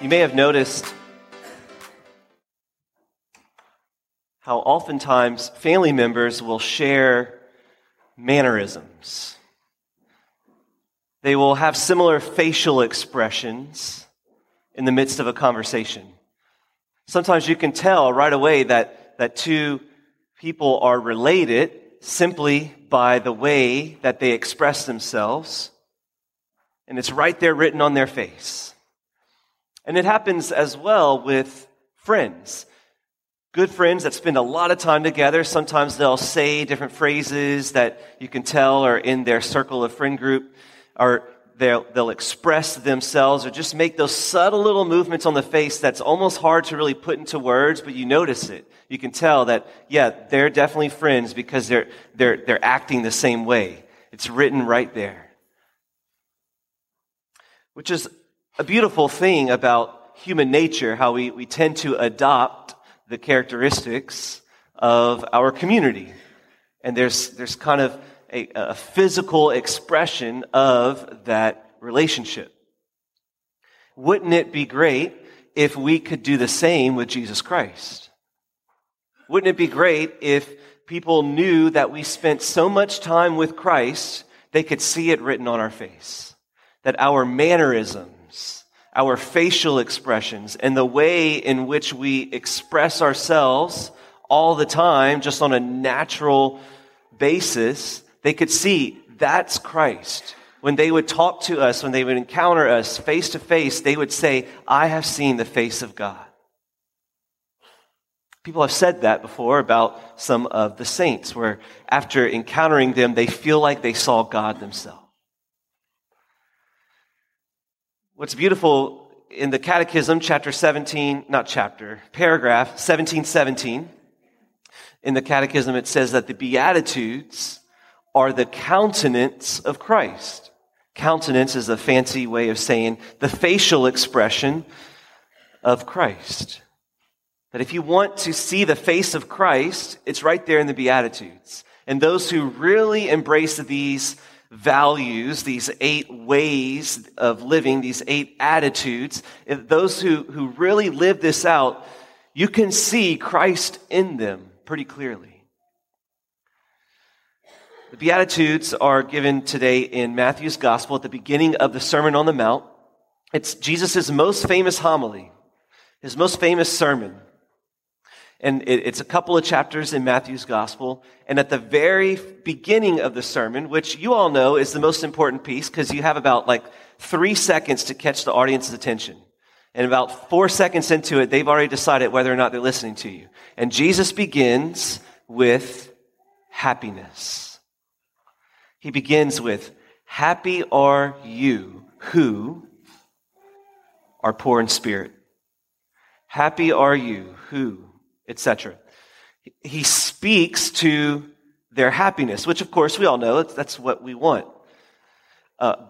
You may have noticed how oftentimes family members will share mannerisms. They will have similar facial expressions in the midst of a conversation. Sometimes you can tell right away that two people are related simply by the way that they express themselves, and it's right there written on their face. And it happens as well with friends. Good friends that spend a lot of time together, sometimes they'll say different phrases that you can tell are in their circle of friend group, or they'll express themselves or just make those subtle little movements on the face that's almost hard to really put into words, but you notice it. You can tell that, yeah, they're definitely friends because they're acting the same way. It's written right there. Which is a beautiful thing about human nature, how we tend to adopt the characteristics of our community. And there's kind of a physical expression of that relationship. Wouldn't it be great if we could do the same with Jesus Christ? Wouldn't it be great if people knew that we spent so much time with Christ, they could see it written on our face? That our mannerisms, our facial expressions, and the way in which we express ourselves all the time, just on a natural basis, they could see that's Christ. When they would talk to us, when they would encounter us face to face, they would say, I have seen the face of God. People have said that before about some of the saints, where after encountering them, they feel like they saw God themselves. What's beautiful in the Catechism, paragraph 1717, in the Catechism, it says that the Beatitudes are the countenance of Christ. Countenance is a fancy way of saying the facial expression of Christ. That if you want to see the face of Christ, it's right there in the Beatitudes. And those who really embrace these values, these 8 ways of living, these 8 attitudes, those who really live this out, you can see Christ in them pretty clearly. The Beatitudes are given today in Matthew's Gospel at the beginning of the Sermon on the Mount. It's Jesus' most famous homily, his most famous sermon. And it's a couple of chapters in Matthew's Gospel. And at the very beginning of the sermon, which you all know is the most important piece because you have about 3 seconds to catch the audience's attention. And about 4 seconds into it, they've already decided whether or not they're listening to you. And Jesus begins with happiness. He begins with, happy are you who are poor in spirit. Happy are you who, etc. He speaks to their happiness, which of course we all know, that's what we want.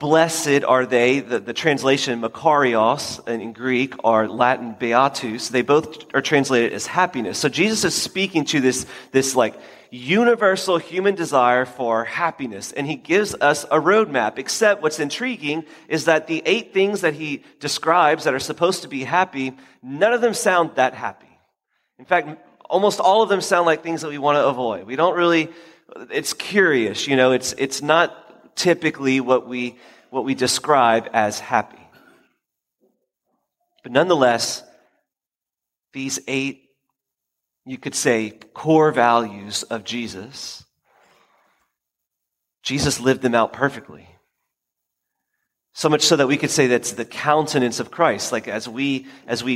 Blessed are they, the translation makarios in Greek or Latin beatus, they both are translated as happiness. So Jesus is speaking to this universal human desire for happiness, and he gives us a roadmap, except what's intriguing is that the 8 things that he describes that are supposed to be happy, none of them sound that happy. In fact, almost all of them sound like things that we want to avoid. We don't really, it's curious, it's not typically what we describe as happy. But nonetheless, these 8, you could say, core values of Jesus, Jesus lived them out perfectly. So much so that we could say that's the countenance of Christ. As we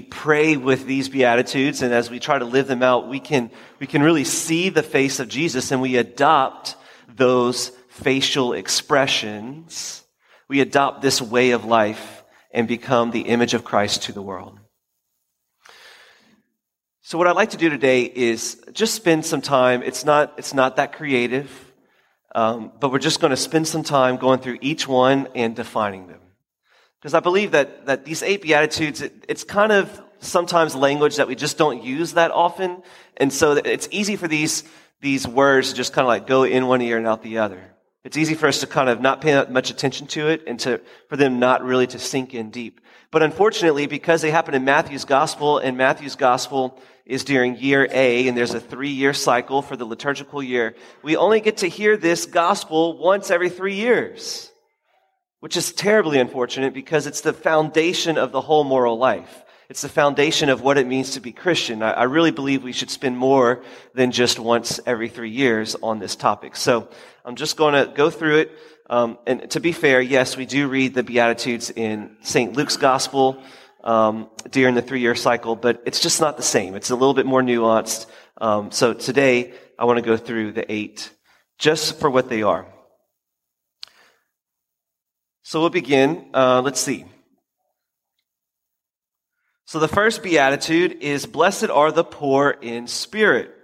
pray with these Beatitudes and as we try to live them out, we can really see the face of Jesus, and we adopt those facial expressions, we adopt this way of life and become the image of Christ to the world. So what I'd like to do today is just spend some time, it's not that creative, but we're just going to spend some time going through each one and defining them. Because I believe that these 8 Beatitudes, it's kind of sometimes language that we just don't use that often, and so it's easy for these words to just kind of go in one ear and out the other. It's easy for us to kind of not pay that much attention to it and for them not really to sink in deep. But unfortunately, because they happen in Matthew's gospel, and Matthew's gospel is during year A, and there's a 3-year cycle for the liturgical year, we only get to hear this gospel once every 3 years, which is terribly unfortunate because it's the foundation of the whole moral life. It's the foundation of what it means to be Christian. I really believe we should spend more than just once every 3 years on this topic. So I'm just going to go through it. And to be fair, yes, we do read the Beatitudes in St. Luke's Gospel during the 3-year cycle, but it's just not the same. It's a little bit more nuanced. So today, I want to go through the 8 just for what they are. So we'll begin. Let's see. So the first Beatitude is, blessed are the poor in spirit.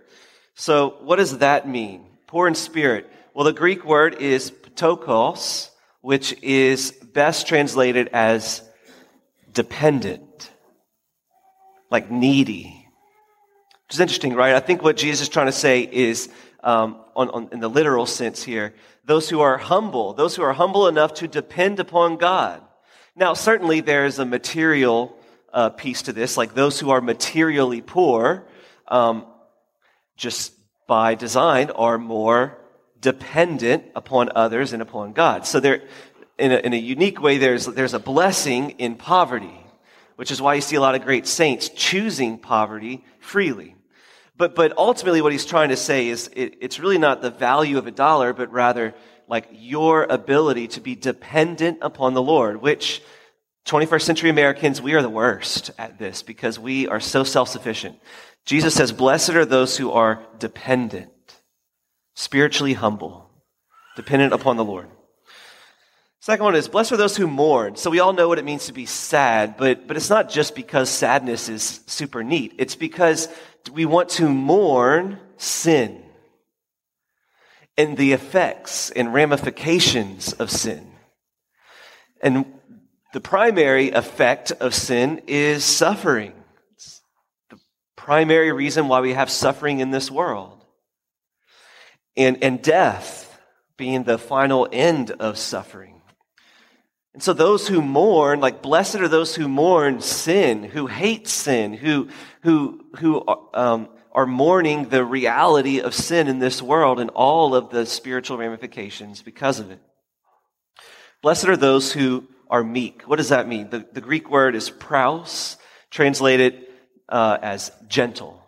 So what does that mean? Poor in spirit. Well, the Greek word is ptōchos, which is best translated as dependent, like needy. Which is interesting, right? I think what Jesus is trying to say is, in the literal sense here, those who are humble enough to depend upon God. Now, certainly there is a material piece to this, like those who are materially poor, just by design, are more dependent upon others and upon God. So there, in a unique way, there's a blessing in poverty, which is why you see a lot of great saints choosing poverty freely. But ultimately, what he's trying to say is it's really not the value of a dollar, but rather like your ability to be dependent upon the Lord, which 21st century Americans, we are the worst at this because we are so self-sufficient. Jesus says, blessed are those who are dependent, spiritually humble, dependent upon the Lord. Second one is, blessed are those who mourn. So we all know what it means to be sad, but it's not just because sadness is super neat. It's because we want to mourn sin and the effects and ramifications of sin. And the primary effect of sin is suffering. It's the primary reason why we have suffering in this world. And death being the final end of suffering. And so those who mourn, like blessed are those who mourn sin, who hate sin, who are mourning the reality of sin in this world and all of the spiritual ramifications because of it. Blessed are those who are meek. What does that mean? The Greek word is praus, translated as gentle.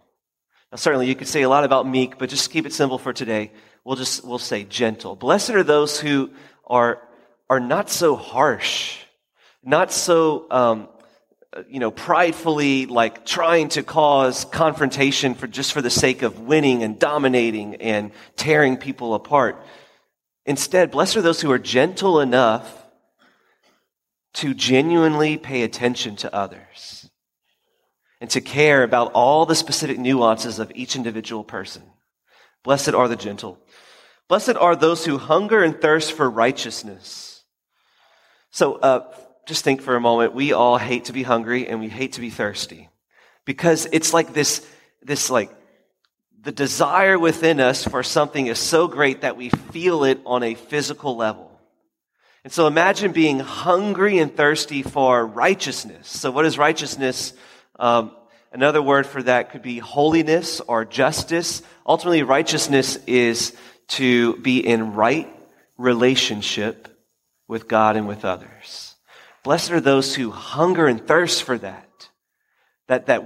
Now, certainly you could say a lot about meek, but just keep it simple for today. We'll say gentle. Blessed are those who are not so harsh, not so pridefully like trying to cause confrontation for the sake of winning and dominating and tearing people apart. Instead, blessed are those who are gentle enough to genuinely pay attention to others and to care about all the specific nuances of each individual person. Blessed are the gentle. Blessed are those who hunger and thirst for righteousness. So just think for a moment. We all hate to be hungry and we hate to be thirsty because it's like this like the desire within us for something is so great that we feel it on a physical level. And so imagine being hungry and thirsty for righteousness. So what is righteousness? Another word for that could be holiness or justice. Ultimately, righteousness is to be in right relationship with God and with others. Blessed are those who hunger and thirst for that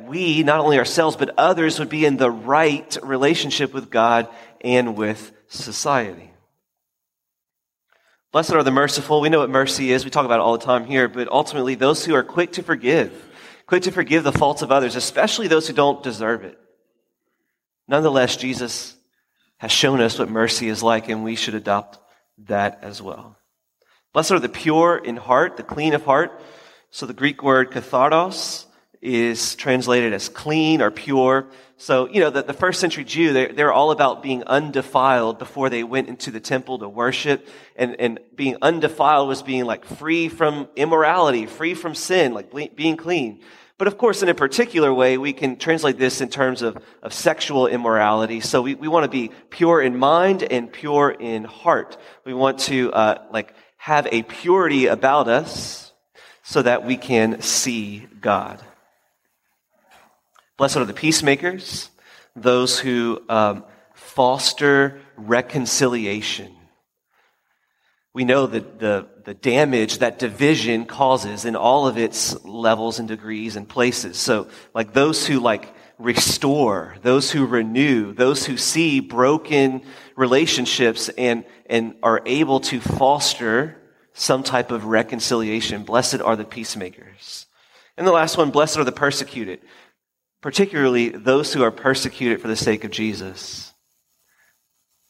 we, not only ourselves, but others would be in the right relationship with God and with society. Blessed are the merciful. We know what mercy is. We talk about it all the time here. But ultimately, those who are quick to forgive the faults of others, especially those who don't deserve it. Nonetheless, Jesus has shown us what mercy is like, and we should adopt that as well. Blessed are the pure in heart, the clean of heart. So the Greek word katharos is translated as clean or pure. So, the first century Jew, they're all about being undefiled before they went into the temple to worship. And being undefiled was being like free from immorality, free from sin, like being clean. But of course, in a particular way, we can translate this in terms of sexual immorality. So we want to be pure in mind and pure in heart. We want to have a purity about us so that we can see God. Blessed are the peacemakers, those who foster reconciliation. We know the damage that division causes in all of its levels and degrees and places. So, those who restore, those who renew, those who see broken relationships and are able to foster some type of reconciliation. Blessed are the peacemakers. And the last one, blessed are the persecuted, particularly those who are persecuted for the sake of Jesus,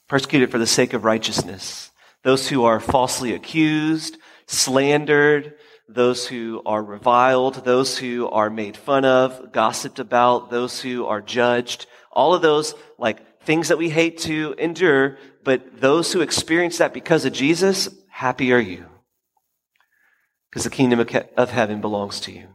persecuted for the sake of righteousness. Those who are falsely accused, slandered, those who are reviled, those who are made fun of, gossiped about, those who are judged, all of those things that we hate to endure, but those who experience that because of Jesus, happy are you, because the kingdom of heaven belongs to you.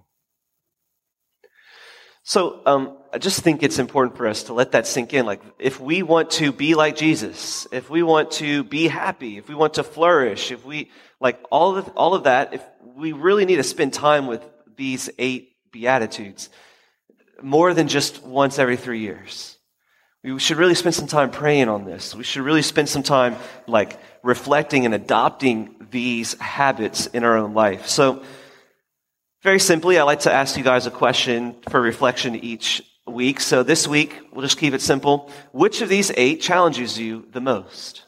So I just think it's important for us to let that sink in. If we want to be like Jesus, if we want to be happy, if we want to flourish, if we all of that, if we really need to spend time with these 8 Beatitudes, more than just once every 3 years. We should really spend some time praying on this. We should really spend some time reflecting and adopting these habits in our own life. So very simply, I like to ask you guys a question for reflection each week. So this week, we'll just keep it simple. Which of these 8 challenges you the most?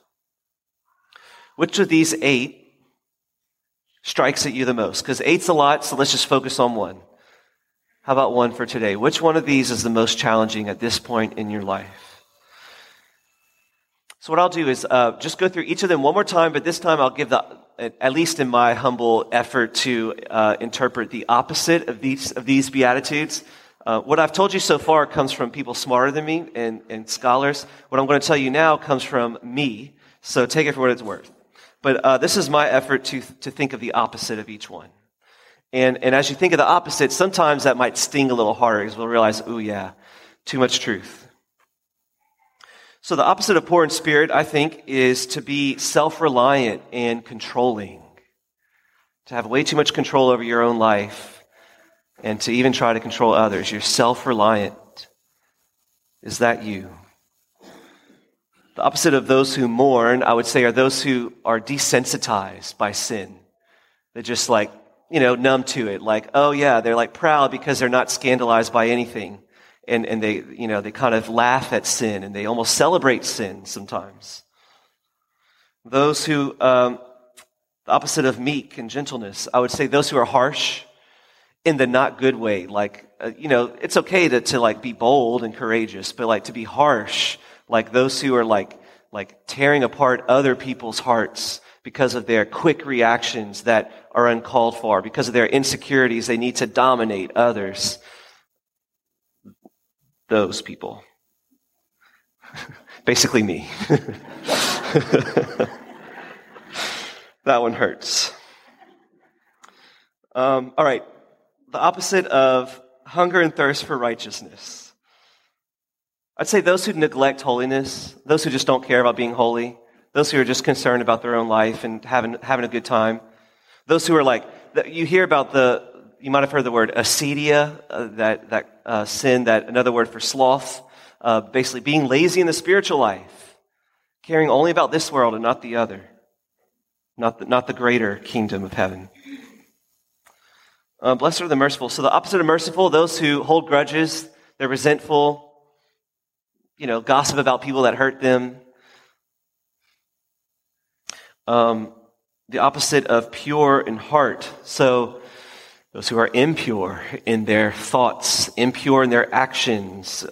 Which of these 8 strikes at you the most? Because 8's a lot, so let's just focus on one. How about one for today? Which one of these is the most challenging at this point in your life? So what I'll do is just go through each of them one more time, but this time I'll give at least in my humble effort to interpret the opposite of these Beatitudes. What I've told you so far comes from people smarter than me and scholars. What I'm going to tell you now comes from me, so take it for what it's worth. But this is my effort to think of the opposite of each one. And as you think of the opposite, sometimes that might sting a little harder because we'll realize, oh yeah, too much truth. So the opposite of poor in spirit, I think, is to be self-reliant and controlling, to have way too much control over your own life, and to even try to control others. You're self-reliant. Is that you? The opposite of those who mourn, I would say, are those who are desensitized by sin. They're just numb to it. Oh yeah, they're proud because they're not scandalized by anything. And they, they kind of laugh at sin, and they almost celebrate sin sometimes. Those who, the opposite of meek and gentleness, I would say those who are harsh in the not good way. It's okay to be bold and courageous, but to be harsh, those who are tearing apart other people's hearts because of their quick reactions that are uncalled for, because of their insecurities, they need to dominate others. Those people. Basically me. That one hurts. All right. The opposite of hunger and thirst for righteousness. I'd say those who neglect holiness, those who just don't care about being holy, those who are just concerned about their own life and having a good time, those who are you hear about you might have heard the word acedia, that sin, that another word for sloth, basically being lazy in the spiritual life, caring only about this world and not the other, not the greater kingdom of heaven. Blessed are the merciful. So the opposite of merciful, those who hold grudges, they're resentful, gossip about people that hurt them. The opposite of pure in heart. So those who are impure in their thoughts, impure in their actions,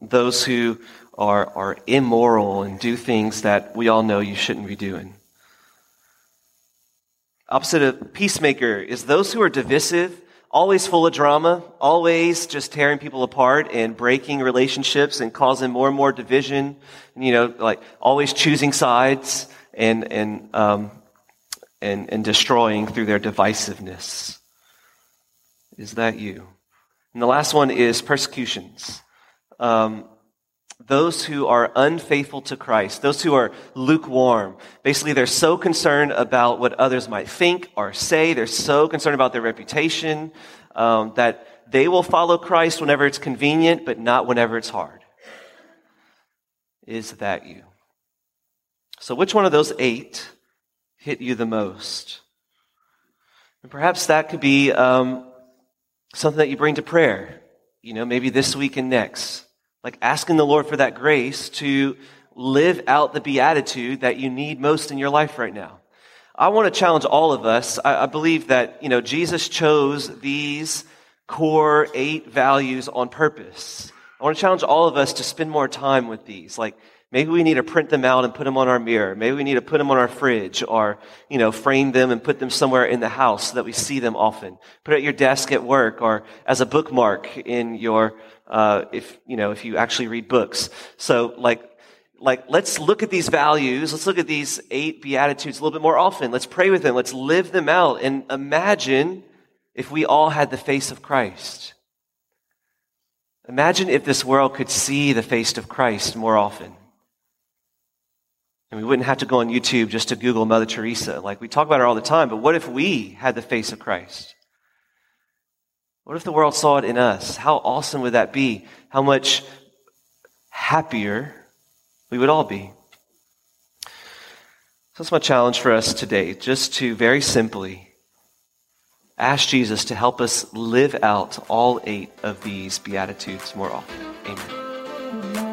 those who are immoral and do things that we all know you shouldn't be doing. Opposite of peacemaker is those who are divisive, always full of drama, always just tearing people apart and breaking relationships and causing more and more division, always choosing sides and destroying through their divisiveness. Is that you? And the last one is persecutions. Those who are unfaithful to Christ, those who are lukewarm. Basically, they're so concerned about what others might think or say. They're so concerned about their reputation that they will follow Christ whenever it's convenient, but not whenever it's hard. Is that you? So which one of those 8 hit you the most? And perhaps that could be something that you bring to prayer, maybe this week and next. Like asking the Lord for that grace to live out the beatitude that you need most in your life right now. I want to challenge all of us. I believe that, Jesus chose these core 8 values on purpose. I want to challenge all of us to spend more time with these. Like maybe we need to print them out and put them on our mirror. Maybe we need to put them on our fridge or, frame them and put them somewhere in the house so that we see them often. Put it at your desk at work or as a bookmark in your if you actually read books. So let's look at these values. Let's look at these 8 Beatitudes a little bit more often. Let's pray with them. Let's live them out and imagine if we all had the face of Christ. Imagine if this world could see the face of Christ more often. And we wouldn't have to go on YouTube just to Google Mother Teresa. Like we talk about her all the time, but what if we had the face of Christ? What if the world saw it in us? How awesome would that be? How much happier we would all be. So that's my challenge for us today, just to very simply ask Jesus to help us live out all 8 of these Beatitudes more often. Amen.